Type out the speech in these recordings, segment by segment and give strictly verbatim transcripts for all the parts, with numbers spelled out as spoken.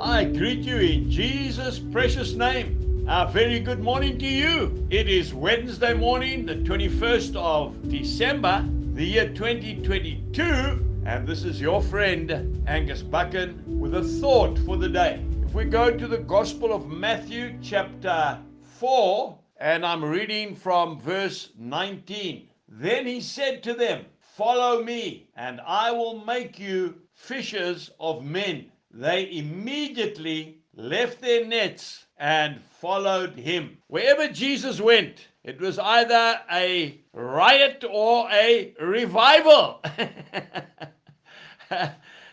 I greet you in Jesus' precious name. A very good morning to you. It is Wednesday morning, the twenty-first of December, the year twenty twenty-two, and this is your friend Angus Buchan with a thought for the day. If we go to the Gospel of Matthew chapter four, and I'm reading from verse nineteen. Then he said to them, "Follow me, and I will make you fishers of men." They immediately left their nets and followed him. Wherever Jesus went, it was either a riot or a revival.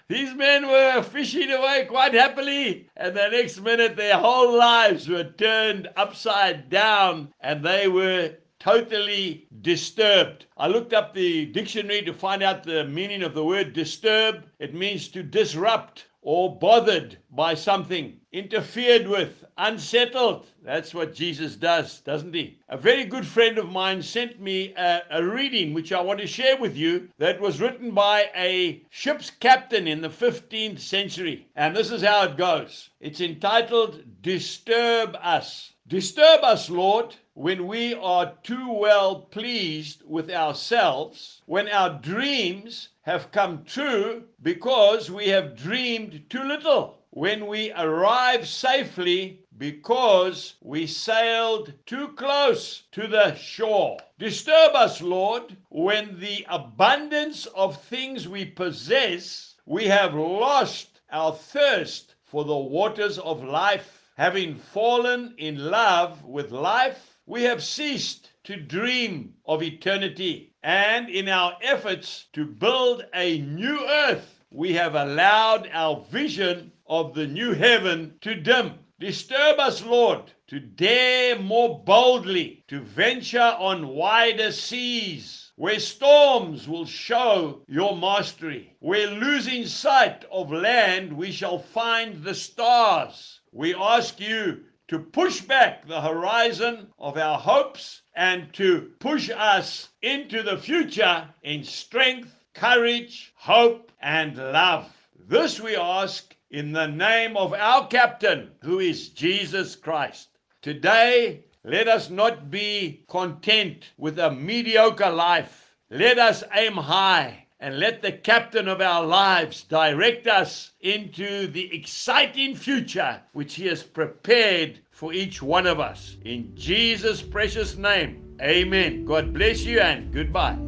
These men were fishing away quite happily, and the next minute their whole lives were turned upside down and they were totally disturbed. I looked up the dictionary to find out the meaning of the word disturb. It means to disrupt or bothered by something, interfered with, unsettled. That's what Jesus does, doesn't he? A very good friend of mine sent me a, a reading which I want to share with you that was written by a ship's captain in the fifteenth century. And this is how it goes. It's entitled, "Disturb Us." Disturb us, Lord, when we are too well pleased with ourselves, when our dreams have come true because we have dreamed too little, when we arrive safely because we sailed too close to the shore. Disturb us, Lord, when the abundance of things we possess, we have lost our thirst for the waters of life. Having fallen in love with life, we have ceased to dream of eternity, and in our efforts to build a new earth, we have allowed our vision of the new heaven to dim. Disturb us, Lord, to dare more boldly, to venture on wider seas, where storms will show your mastery, where losing sight of land we shall find the stars. We ask you to push back the horizon of our hopes and to push us into the future in strength, courage, hope, and love. This we ask in the name of our captain, who is Jesus Christ. Today, let us not be content with a mediocre life. Let us aim high, and let the captain of our lives direct us into the exciting future which he has prepared for each one of us. In Jesus' precious name, amen. God bless you and goodbye.